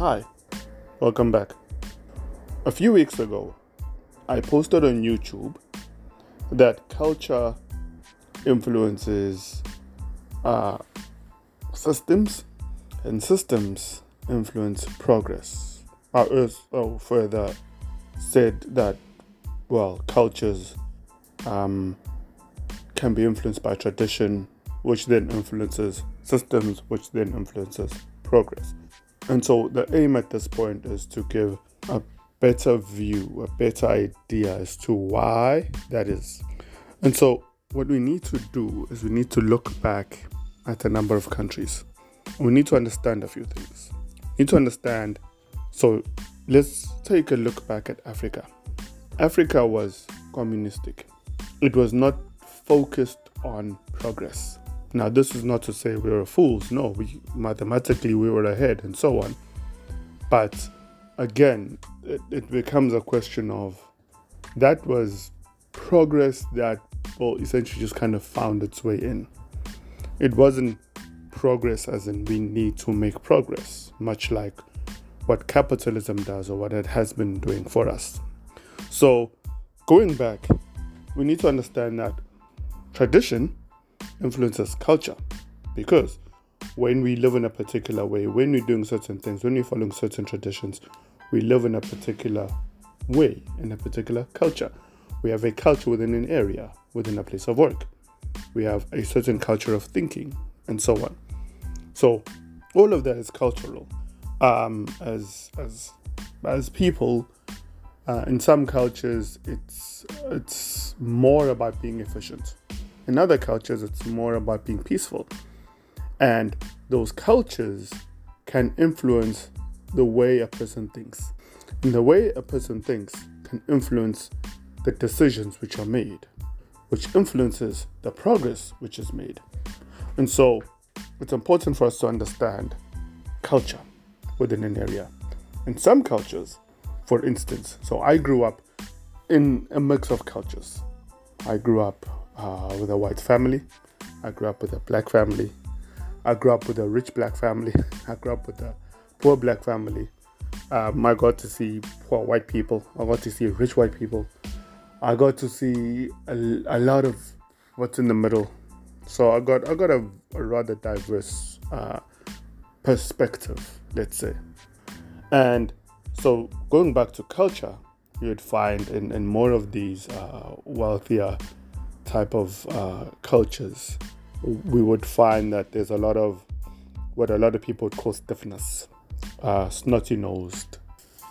Hi, welcome back. A few weeks ago, I posted on YouTube that culture influences systems, and systems influence progress. I also further said that, cultures can be influenced by tradition, which then influences systems, which then influences progress. And so the aim at this point is to give a better view, a better idea as to why that is. And so what we need to do is we need to look back at a number of countries. We need to understand a few things. So let's take a look back at Africa. Africa was communistic. It was not focused on progress. Now, this is not to say we were fools. No, we were ahead and so on. But again, it becomes a question of that was progress that essentially just kind of found its way in. It wasn't progress as in we need to make progress, much like what capitalism does or what it has been doing for us. So going back, we need to understand that tradition influences culture, because when we live in a particular way, when we're doing certain things, when we're following certain traditions, we live in a particular way, in a particular culture. We have a culture within an area, within a place of work. We have a certain culture of thinking and so on. So all of that is cultural. As people, in some cultures, it's more about being efficient. In other cultures, it's more about being peaceful. And those cultures can influence the way a person thinks. And the way a person thinks can influence the decisions which are made, which influences the progress which is made. And so it's important for us to understand culture within an area. In some cultures, for instance, so I grew up in a mix of cultures. I grew up with a white family. I grew up with a black family. I grew up with a rich black family. I grew up with a poor black family. I got to see poor white people. I got to see rich white people. I got to see a lot of what's in the middle. So I got a rather diverse perspective, let's say. And so going back to culture, you would find in more of these wealthier type of cultures, we would find that there's a lot of what a lot of people would call stiffness, snotty-nosed.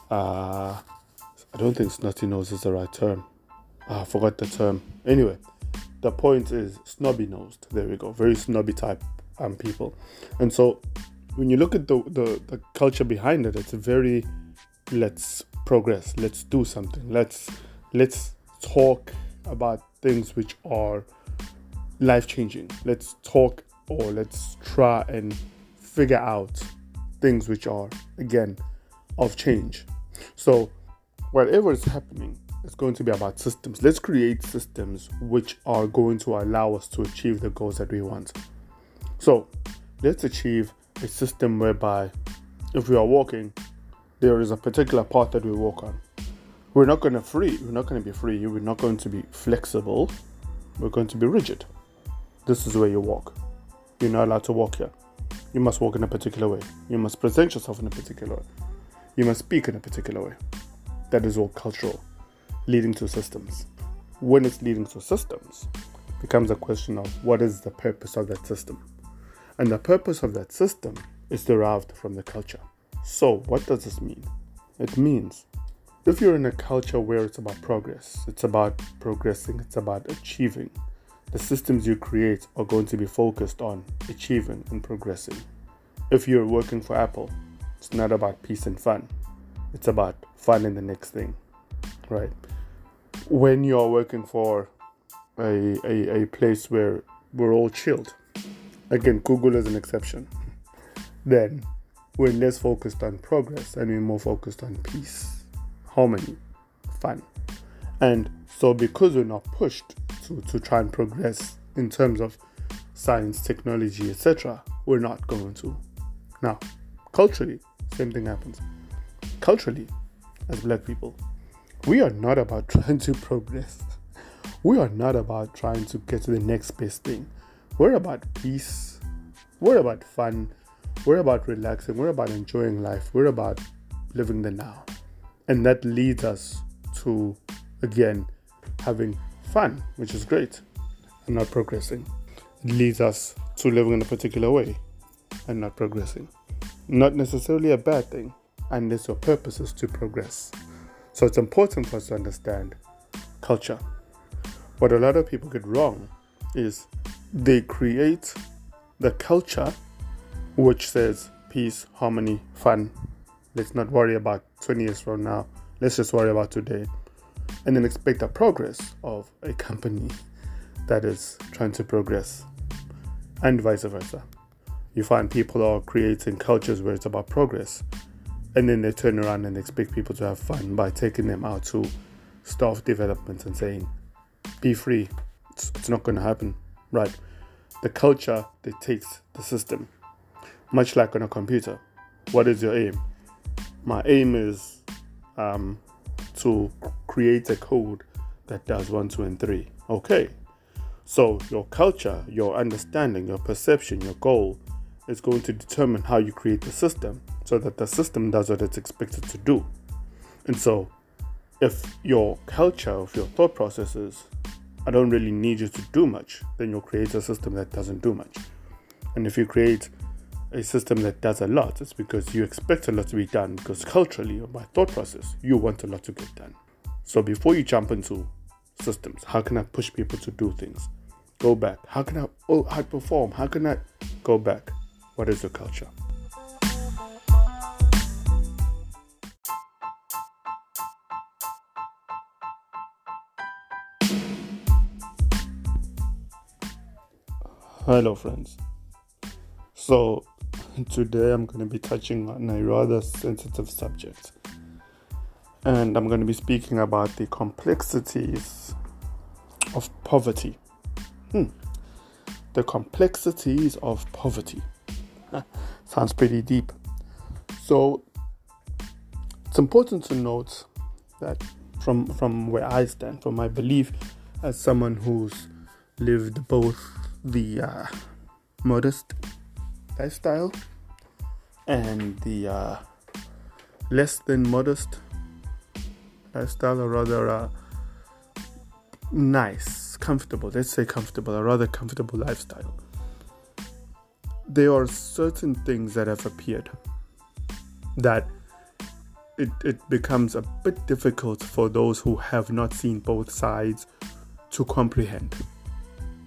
I don't think snotty-nosed is the right term. I forgot the term. Anyway, the point is snobby-nosed. There we go. Very snobby type people. And so when you look at the culture behind it, it's very, let's progress. Let's do something. Let's talk about things which are life-changing. Let's talk, or let's try and figure out things which are, again, of change. So whatever is happening, it's going to be about systems. Let's create systems which are going to allow us to achieve the goals that we want. So let's achieve a system whereby if we are walking, there is a particular path that we walk on. We're not going to be free. We're not going to be flexible. We're going to be rigid. This is where you walk. You're not allowed to walk here. You must walk in a particular way. You must present yourself in a particular way. You must speak in a particular way. That is all cultural, leading to systems. When it's leading to systems, it becomes a question of what is the purpose of that system. And the purpose of that system is derived from the culture. So what does this mean? It means if you're in a culture where it's about progress, it's about progressing, it's about achieving, the systems you create are going to be focused on achieving and progressing. If you're working for Apple, it's not about peace and fun. It's about finding the next thing, right? When you're working for a place where we're all chilled, again, Google is an exception, then we're less focused on progress and we're more focused on peace, harmony, fun. And so because we're not pushed to try and progress in terms of science, technology, etc., we're not going to. Now, culturally, same thing happens. Culturally, as black people, we are not about trying to progress. We are not about trying to get to the next best thing. We're about peace. We're about fun. We're about relaxing. We're about enjoying life. We're about living the now. And that leads us to, again, having fun, which is great, and not progressing. It leads us to living in a particular way and not progressing. Not necessarily a bad thing, unless your purpose is to progress. So it's important for us to understand culture. What a lot of people get wrong is they create the culture which says peace, harmony, fun. Let's not worry about 20 years from now. Let's just worry about today. And then expect the progress of a company that is trying to progress, and vice versa. You find people are creating cultures where it's about progress, and then they turn around and expect people to have fun by taking them out to staff development and saying, be free. It's not going to happen, right? The culture that takes the system, much like on a computer. What is your aim? My aim is to create a code that does 1, 2, and 3. Okay. So your culture, your understanding, your perception, your goal is going to determine how you create the system so that the system does what it's expected to do. And so if your culture, if your thought process is, I don't really need you to do much, then you'll create a system that doesn't do much. And if you create a system that does a lot, it's because you expect a lot to be done, because culturally, or by thought process, you want a lot to get done. So before you jump into systems, how can I push people to do things? Go back. How can I outperform? How can I go back? What is your culture? Hello, friends. So today I'm going to be touching on a rather sensitive subject, and I'm going to be speaking about the complexities of poverty. The complexities of poverty. Sounds pretty deep. So it's important to note that from where I stand, from my belief as someone who's lived both the modest lifestyle and the less than modest lifestyle, or rather nice, comfortable, let's say comfortable, a rather comfortable lifestyle. There are certain things that have appeared that it becomes a bit difficult for those who have not seen both sides to comprehend.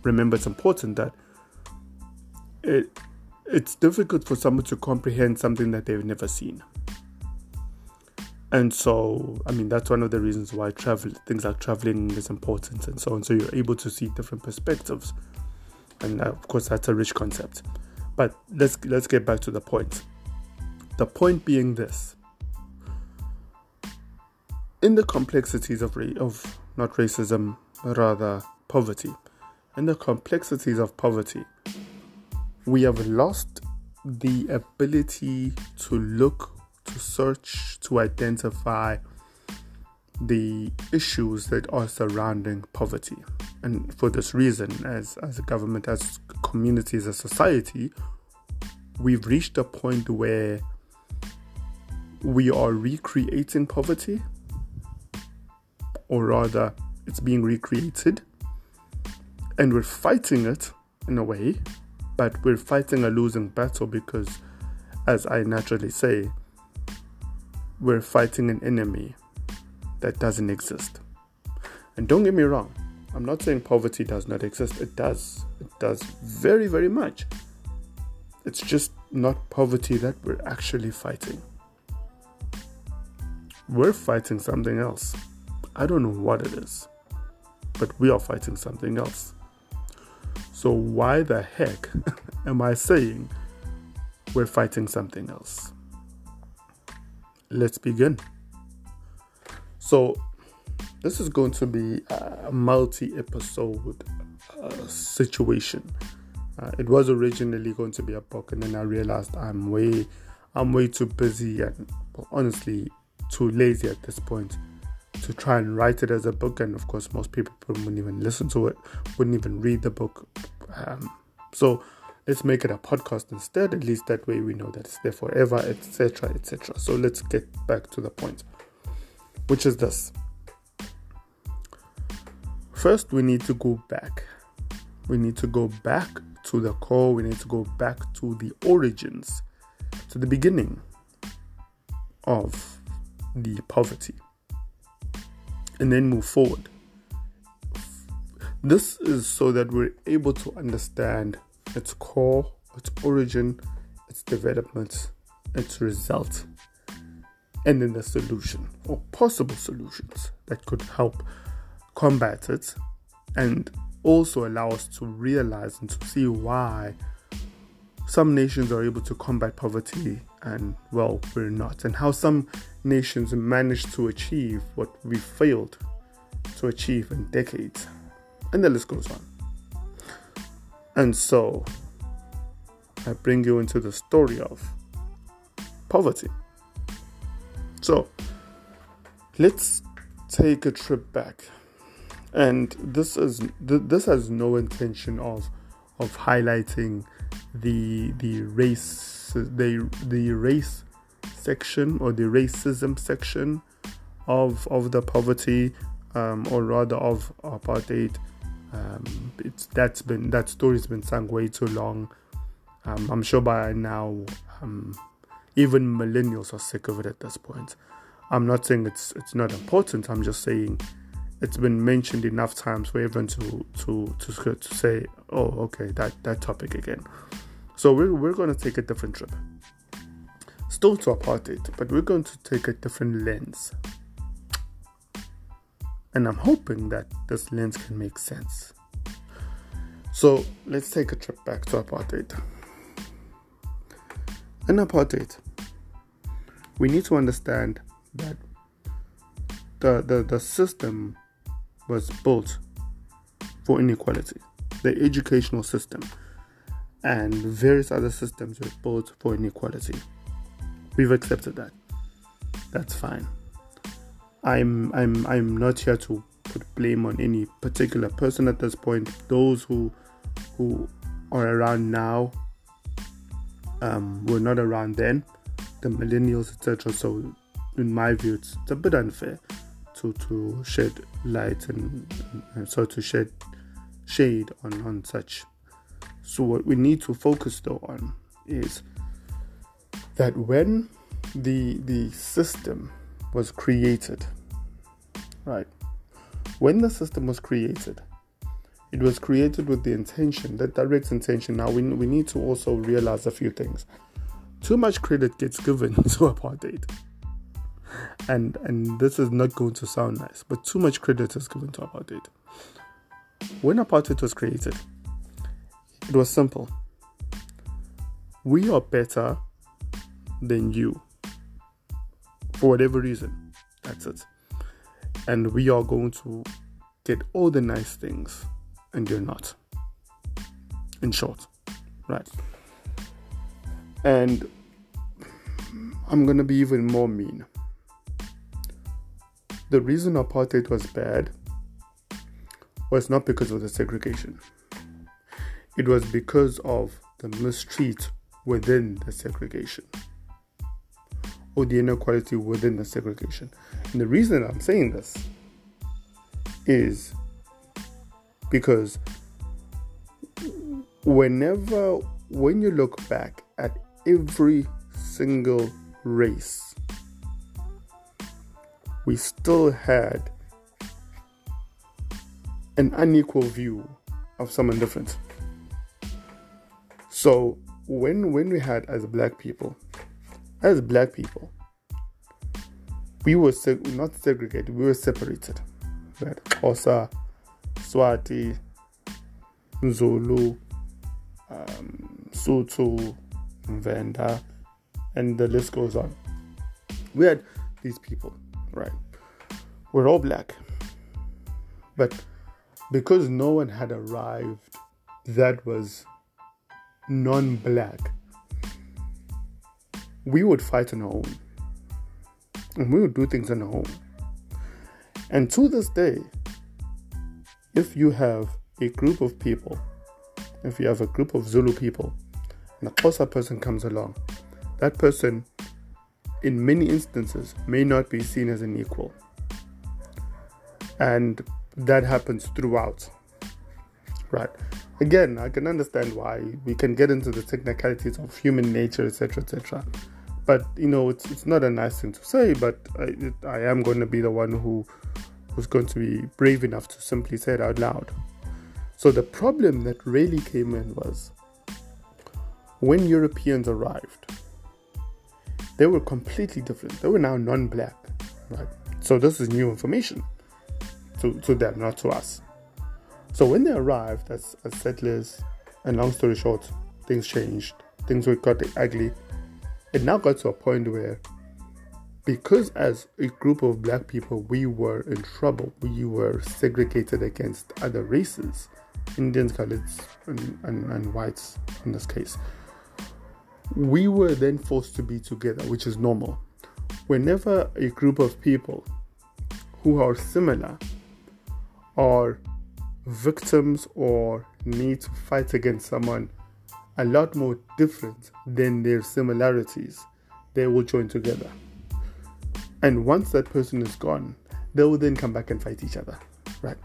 Remember, it's important that it's difficult for someone to comprehend something that they've never seen. And so, I mean, that's one of the reasons why things like traveling is important and so on. So you're able to see different perspectives. And of course, that's a rich concept. But let's get back to the point. The point being this. In the complexities of not racism, rather poverty. In the complexities of poverty, we have lost the ability to look, to search, to identify the issues that are surrounding poverty. And for this reason, as a government, as communities, as society, we've reached a point where we are recreating poverty, or rather, it's being recreated, and we're fighting it in a way. But we're fighting a losing battle because, as I naturally say, we're fighting an enemy that doesn't exist. And don't get me wrong, I'm not saying poverty does not exist. It does. It does very, very much. It's just not poverty that we're actually fighting. We're fighting something else. I don't know what it is, but we are fighting something else. So why the heck am I saying we're fighting something else? Let's begin. So this is going to be a multi-episode situation. It was originally going to be a book, and then I realized I'm way I'm way too busy and honestly too lazy at this point to try and write it as a book. And of course, most people wouldn't even listen to it, wouldn't even read the book. So let's make it a podcast instead. At least that way we know that it's there forever, etc., etc. So let's get back to the point, which is this. First, we need to go back. We need to go back to the core. We need to go back to the origins, to the beginning of the poverty, and then move forward. This is so that we're able to understand its core, its origin, its development, its result, and then the solution or possible solutions that could help combat it and also allow us to realize and to see why some nations are able to combat poverty and, well, we're not, and how some nations manage to achieve what we failed to achieve in decades. And the list goes on. And so, I bring you into the story of poverty. So, let's take a trip back. And this has no intention of highlighting the race section or the racism section of the poverty, or rather of apartheid. That story's been sung way too long. I'm sure by now, even millennials are sick of it at this point. I'm not saying it's not important. I'm just saying it's been mentioned enough times for everyone to say, oh, okay, that topic again. So we're going to take a different trip. Still to apartheid, but we're going to take a different lens. And I'm hoping that this lens can make sense. So let's take a trip back to apartheid. In apartheid, we need to understand that the system was built for inequality. The educational system and various other systems were built for inequality. We've accepted that. That's fine. I'm not here to put blame on any particular person at this point. Those who are around now were not around then, the millennials, etc. So in my view, it's a bit unfair to shed light and so to shed shade on such. So what we need to focus though on is that when the system was created, right? When the system was created, it was created with the intention, the direct intention. Now we need to also realize a few things. Too much credit gets given to apartheid. And this is not going to sound nice, but too much credit is given to apartheid. When apartheid was created, it was simple. We are better than you. For whatever reason, that's it. And we are going to get all the nice things, and you're not. In short, right? And I'm going to be even more mean. The reason apartheid was bad was not because of the segregation. It was because of the mistreat within the segregation, or the inequality within the segregation. And the reason I'm saying this is because when you look back at every single race, we still had an unequal view of someone different. So when we had as black people, we were not segregated, we were separated. We had Xhosa, Swati, Zulu, Sotho, Venda, and the list goes on. We had these people, right? We're all black. But because no one had arrived that was non-black, we would fight on our own. And we would do things on our own. And to this day, if you have a group of people, if you have a group of Zulu people, and a Xhosa person comes along, that person, in many instances, may not be seen as an equal. And that happens throughout. Right. Again, I can understand why. We can get into the technicalities of human nature, etc., etc. But, you know, it's not a nice thing to say, but I am going to be the one who's going to be brave enough to simply say it out loud. So the problem that really came in was, when Europeans arrived, they were completely different. They were now non-black, right? So this is new information to them, not to us. So when they arrived as settlers, and long story short, things changed. Things got ugly. It now got to a point where, because as a group of black people, we were in trouble. We were segregated against other races, Indians, coloreds, and whites in this case. We were then forced to be together, which is normal. Whenever a group of people who are similar are victims or need to fight against someone a lot more different than their similarities, they will join together. And once that person is gone, they will then come back and fight each other, right?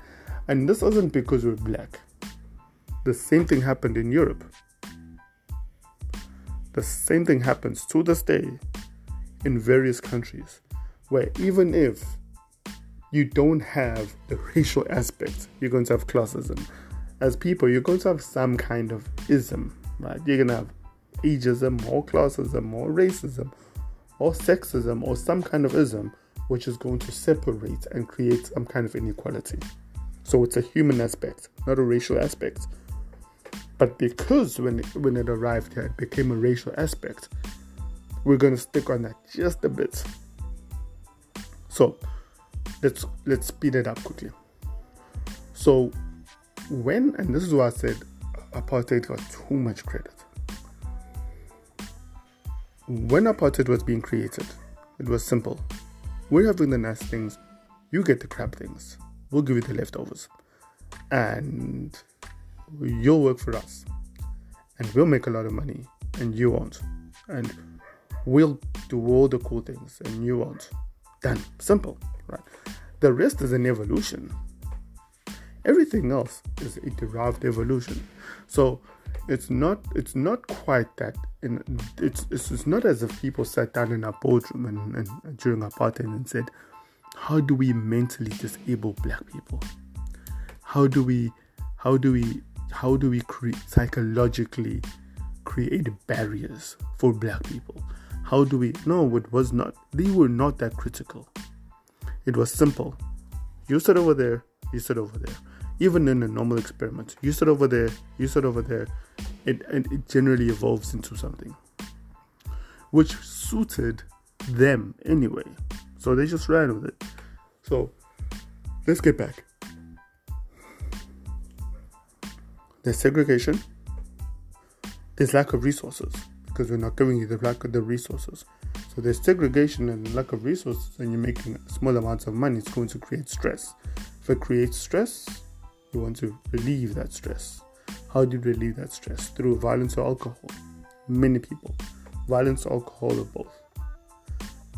And this isn't because we're black. The same thing happened in Europe. The same thing happens to this day in various countries, where even if you don't have the racial aspect, you're going to have classism. As people, you're going to have some kind of ism, right? You're going to have ageism or classism or racism or sexism or some kind of ism, which is going to separate and create some kind of inequality. So it's a human aspect, not a racial aspect. But because when it arrived here, it became a racial aspect, we're going to stick on that just a bit. So let's speed it up quickly. So when, and this is why I said apartheid got too much credit. When apartheid was being created, it was simple. We're having the nice things, you get the crap things. We'll give you the leftovers. And you'll work for us. And we'll make a lot of money. And you won't. And we'll do all the cool things. And you won't. Done. Simple. Right. The rest is an evolution. Everything else is a derived evolution. So it's not quite that. And it's not as if people sat down in our boardroom and during apartheid and said, how do we mentally disable black people? How do we create, psychologically create barriers for black people? How do we? No, it was not. They were not that critical. It was simple. You sit over there, you sit over there. Even in a normal experiment, you sit over there, you sit over there. It generally evolves into something which suited them anyway. So they just ran with it. So let's get back. There's segregation. There's lack of resources, because we're not giving you the lack of the resources. So there's segregation and lack of resources, and you're making small amounts of money. It's going to create stress. If it creates stress, you want to relieve that stress. How do you relieve that stress? Through violence or alcohol. Many people. Violence, alcohol, or both.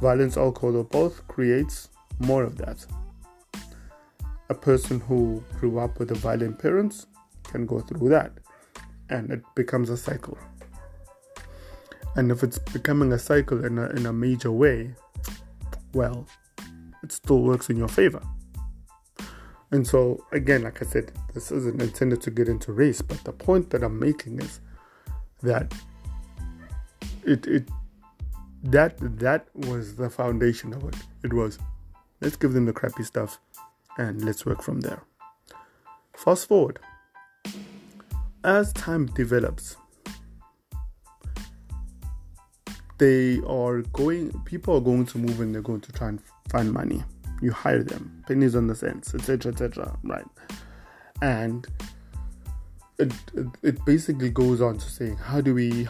Violence, alcohol, or both creates more of that. A person who grew up with a violent parent can go through that, and it becomes a cycle. And if it's becoming a cycle in a major way, well, it still works in your favor. And so, again, like I said, this isn't intended to get into race, but the point that I'm making is that that was the foundation of it. It was, let's give them the crappy stuff and let's work from there. Fast forward. As time develops, people are going to move and they're going to try and find money. You hire them, pennies on the cents, etc., etc., right? And it basically goes on to saying, how do we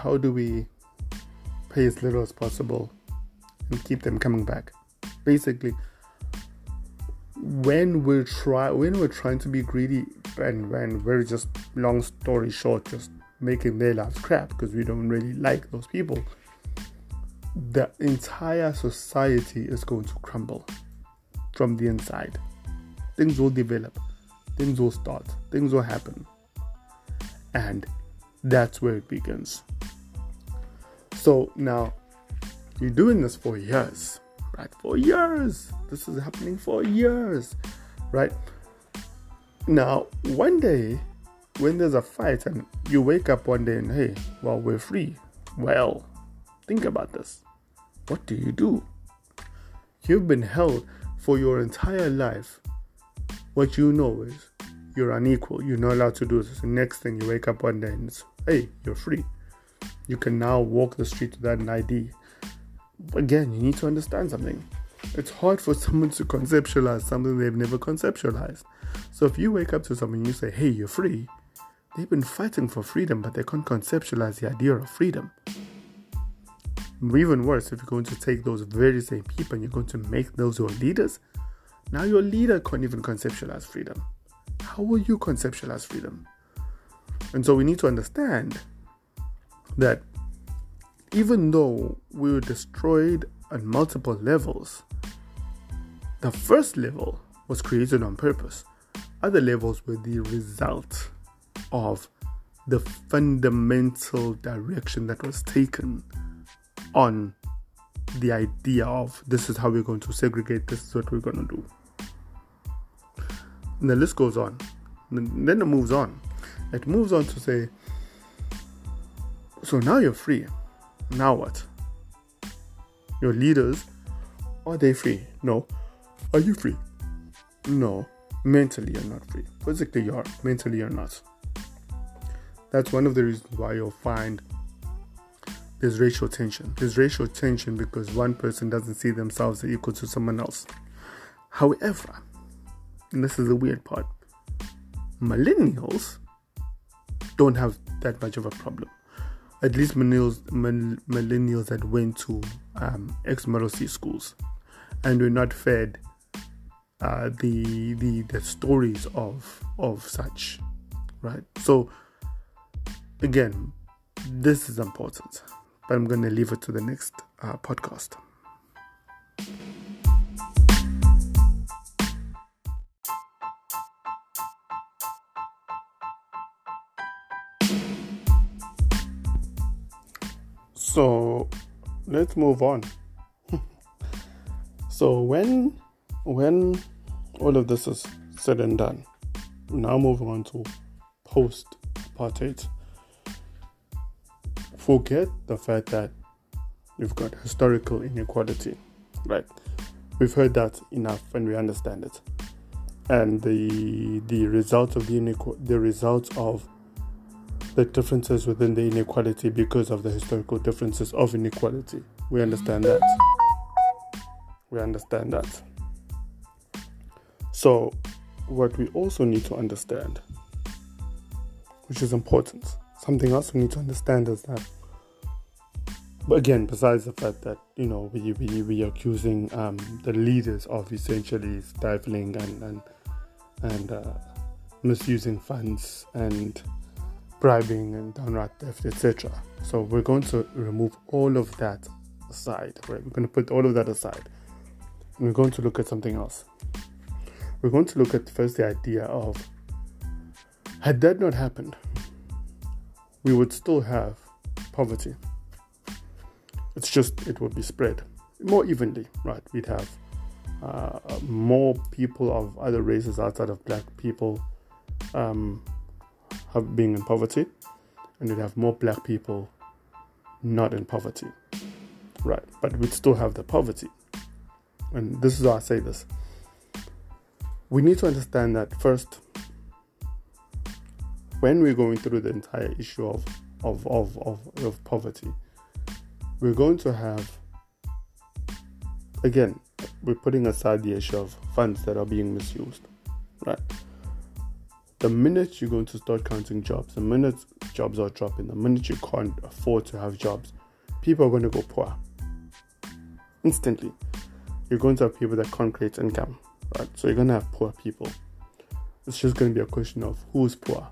pay as little as possible and keep them coming back. Basically, when we're trying to be greedy, and we're just, long story short, just making their lives crap because we don't really like those people, the entire society is going to crumble from the inside. Things will develop, things will start, things will happen, and that's where it begins. So now, you're doing this for years, right? For years, this is happening for years, right? Now, one day, when there's a fight and you wake up one day and, hey, well, we're free. Well, think about this. What do? You've been held for your entire life. What you know is you're unequal. You're not allowed to do this. The next thing, you wake up one day and it's, hey, you're free. You can now walk the street without an ID. Again, you need to understand something. It's hard for someone to conceptualize something they've never conceptualized. So if you wake up to someone and you say, hey, you're free, they've been fighting for freedom, but they can't conceptualize the idea of freedom. Even worse, if you're going to take those very same people and you're going to make those your leaders, now your leader can't even conceptualize freedom. How will you conceptualize freedom? And so we need to understand that even though we were destroyed on multiple levels, the first level was created on purpose. Other levels were the result of the fundamental direction that was taken on the idea of, this is how we're going to segregate, this is what we're going to do. And the list goes on. And then it moves on. It moves on to say, so now you're free. Now what? Your leaders, are they free? No. Are you free? No. Mentally, you're not free. Physically, you are. Mentally, you're not. That's one of the reasons why you'll find there's racial tension. There's racial tension because one person doesn't see themselves as equal to someone else. However, and this is the weird part, millennials don't have that much of a problem. At least millennials that went to ex-Marossi schools and were not fed the stories of such, right? So again, this is important, but I'm going to leave it to the next podcast. So let's move on. So when all of this is said and done, we're now moving on to post-apartheid. Forget the fact that we've got historical inequality, right? We've heard that enough and we understand it. And the result of the differences within the inequality because of the historical differences of inequality. We understand that. So what we also need to understand, which is important, something else we need to understand is that, but again, besides the fact that, you know, we are accusing the leaders of essentially stifling and misusing funds and bribing and downright theft, etc. So we're going to remove all of that aside, right? We're going to put all of that aside. And we're going to look at something else. We're going to look at first the idea of, had that not happened, we would still have poverty. It's just, it would be spread more evenly, right? We'd have more people of other races outside of black people being in poverty, and we'd have more black people not in poverty, right? But we'd still have the poverty. And this is how I say this. We need to understand that first, when we're going through the entire issue of poverty, we're going to have, again, we're putting aside the issue of funds that are being misused, right? The minute you're going to start counting jobs, the minute jobs are dropping, the minute you can't afford to have jobs, people are going to go poor. Instantly. You're going to have people that can't create income, right? So you're going to have poor people. It's just going to be a question of who's poor.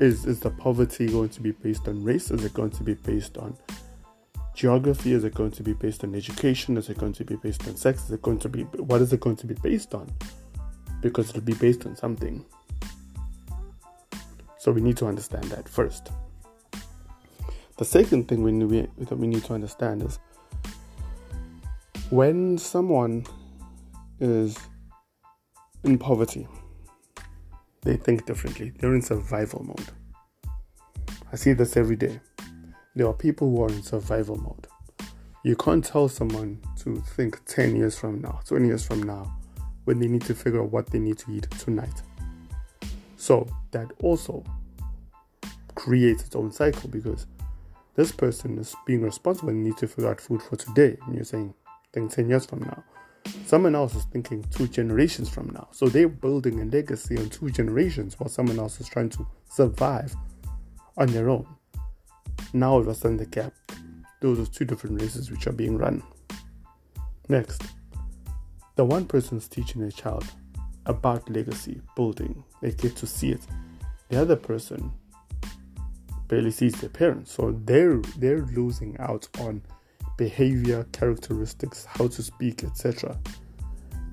Is the poverty going to be based on race? Is it going to be based on geography? Is it going to be based on education? Is it going to be based on sex? Is it going to be, what is it going to be based on? Because it'll be based on something. So we need to understand that first. The second thing we need to understand is when someone is in poverty, they think differently. They're in survival mode. I see this every day. There are people who are in survival mode. You can't tell someone to think 10 years from now, 20 years from now, when they need to figure out what they need to eat tonight. So that also creates its own cycle, because this person is being responsible and needs to figure out food for today. And you're saying, think 10 years from now. Someone else is thinking 2 generations from now. So they're building a legacy on 2 generations while someone else is trying to survive on their own. Now all of a sudden the gap. Those are 2 different races which are being run. Next, the one person's teaching their child about legacy building. They get to see it. The other person barely sees their parents, so they're losing out on behavior, characteristics, how to speak, etc.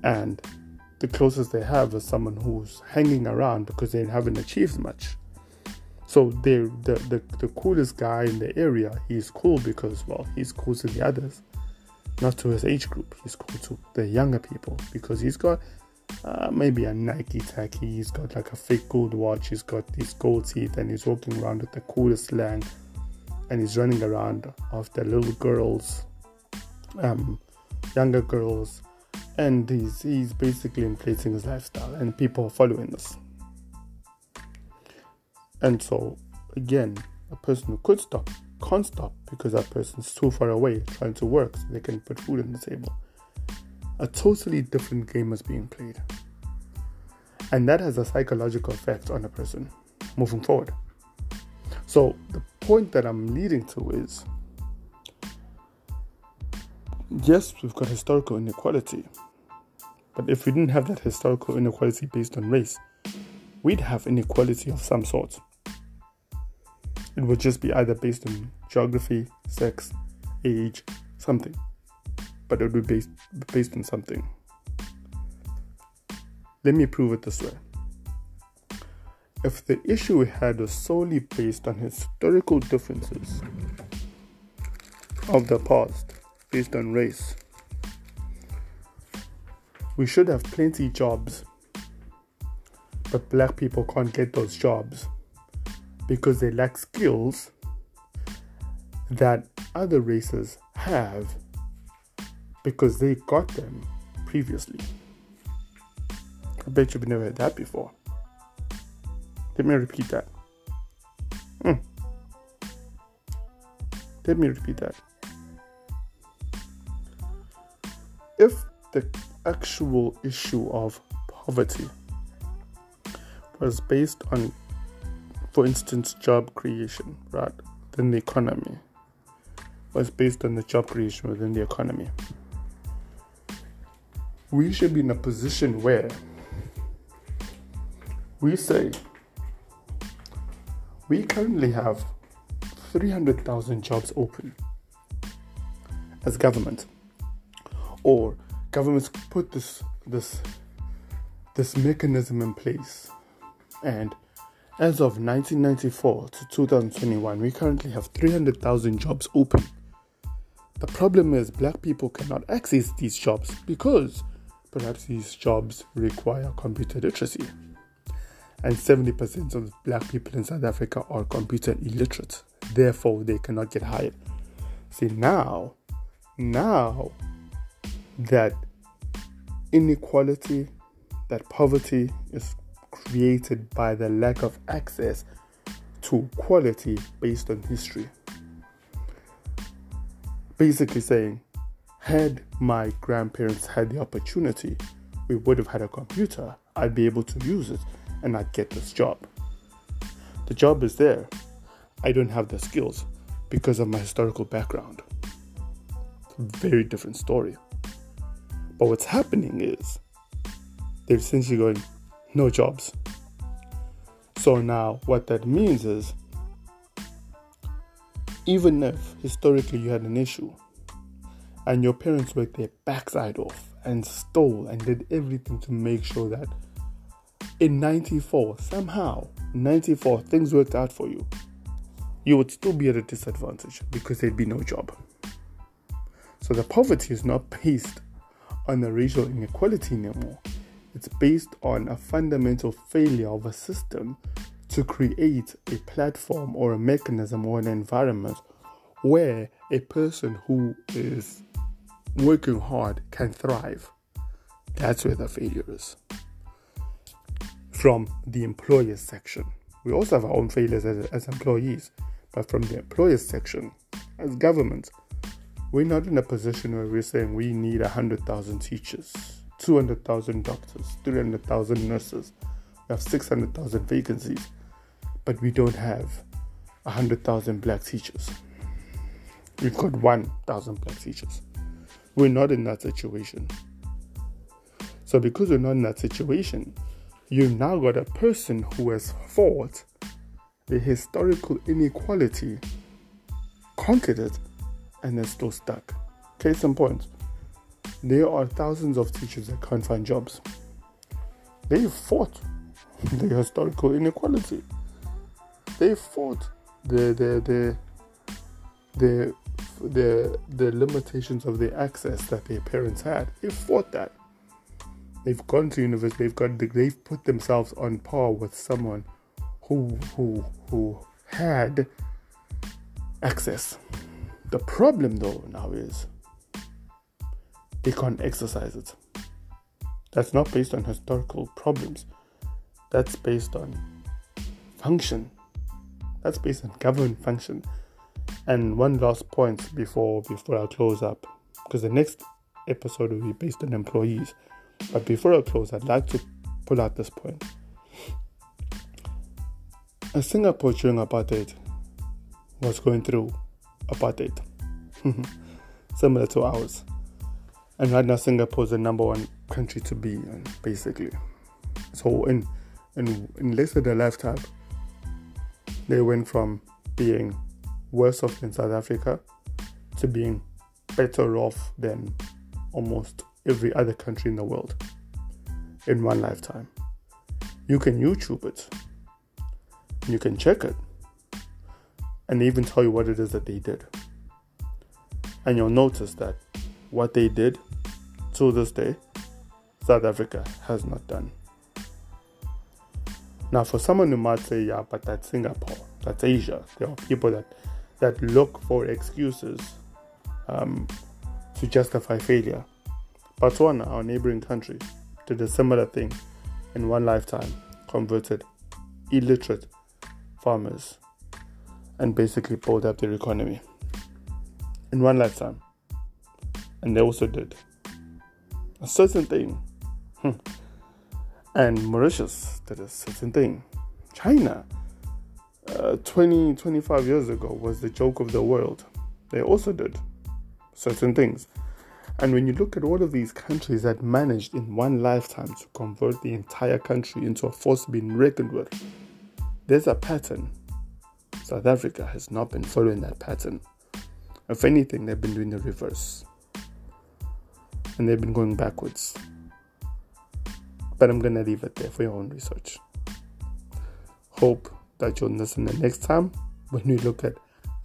And the closest they have is someone who's hanging around because they haven't achieved much. So the coolest guy in the area, he's cool because, well, he's cool to the others, not to his age group. He's cool to the younger people because he's got maybe a Nike tacky, he's got like a fake gold watch, he's got these gold teeth, and he's walking around with the coolest slang, and he's running around after little girls, younger girls, and he's basically inflating his lifestyle, and people are following this. And so again, a person who could stop can't stop because that person's too far away trying to work so they can put food on the table. A totally different game is being played. And that has a psychological effect on a person moving forward. So the point that I'm leading to is, yes, we've got historical inequality. But if we didn't have that historical inequality based on race, we'd have inequality of some sort. It would just be either based on geography, sex, age, something. But it would be based on something. Let me prove it this way. If the issue we had was solely based on historical differences of the past, based on race, we should have plenty of jobs. But black people can't get those jobs because they lack skills that other races have, because they got them previously. I bet you've never heard that before. Let me repeat that. If the actual issue of poverty was based on, for instance, job creation, right, then the economy was based on the job creation within the economy, we should be in a position where we say, we currently have 300,000 jobs open as government, or governments put this mechanism in place, and as of 1994 to 2021, we currently have 300,000 jobs open. The problem is black people cannot access these jobs because perhaps these jobs require computer literacy. And 70% of black people in South Africa are computer illiterate. Therefore, they cannot get hired. See, now that inequality, that poverty is created by the lack of access to quality based on history. Basically saying, had my grandparents had the opportunity, we would have had a computer, I'd be able to use it, and I'd get this job. The job is there. I don't have the skills. because of my historical background. Very different story. But what's happening is they've essentially going, no jobs. So now what that means is, even if historically you had an issue and your parents worked their backside off and stole and did everything to make sure that in 94, somehow, 94, things worked out for you, you would still be at a disadvantage because there'd be no job. So the poverty is not based on the racial inequality anymore. It's based on a fundamental failure of a system to create a platform or a mechanism or an environment where a person who is working hard can thrive. That's where the failure is. From the employer's section. We also have our own failures as employees, but from the employer's section, as government, we're not in a position where we're saying we need 100,000 teachers, 200,000 doctors, 300,000 nurses. We have 600,000 vacancies, but we don't have 100,000 black teachers. We've got 1,000 black teachers. We're not in that situation. So because we're not in that situation, you've now got a person who has fought the historical inequality, conquered it, and they're still stuck. Case in point, there are thousands of teachers that can't find jobs. They fought the historical inequality. They fought the limitations of the access that their parents had. They fought that. They've gone to university. They've put themselves on par with someone who had access. The problem though now is they can't exercise it. That's not based on historical problems. That's based on function. That's based on government function. And one last point before I close up, because the next episode will be based on employees. But before I close, I'd like to pull out this point. A Singapore during apartheid was going through apartheid, similar to ours. And right now, Singapore is the number one country to be in, basically. So in less than a lifetime, they went from being worse off than South Africa to being better off than almost every other country in the world in one lifetime. You can YouTube it. You can check it. And they even tell you what it is that they did. And you'll notice that what they did to this day, South Africa has not done. Now, for someone who might say, yeah, but that's Singapore, that's Asia. There are people that look for excuses to justify failure. Botswana, our neighboring country, did a similar thing in one lifetime, converted illiterate farmers and basically pulled up their economy in one lifetime. And they also did a certain thing. And Mauritius did a certain thing. China, 25 years ago, was the joke of the world. They also did certain things. And when you look at all of these countries that managed in one lifetime to convert the entire country into a force being reckoned with, there's a pattern. South Africa has not been following that pattern. If anything, they've been doing the reverse. And they've been going backwards. But I'm going to leave it there for your own research. Hope that you'll listen the next time when we look at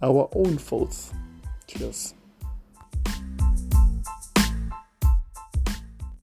our own faults. Cheers.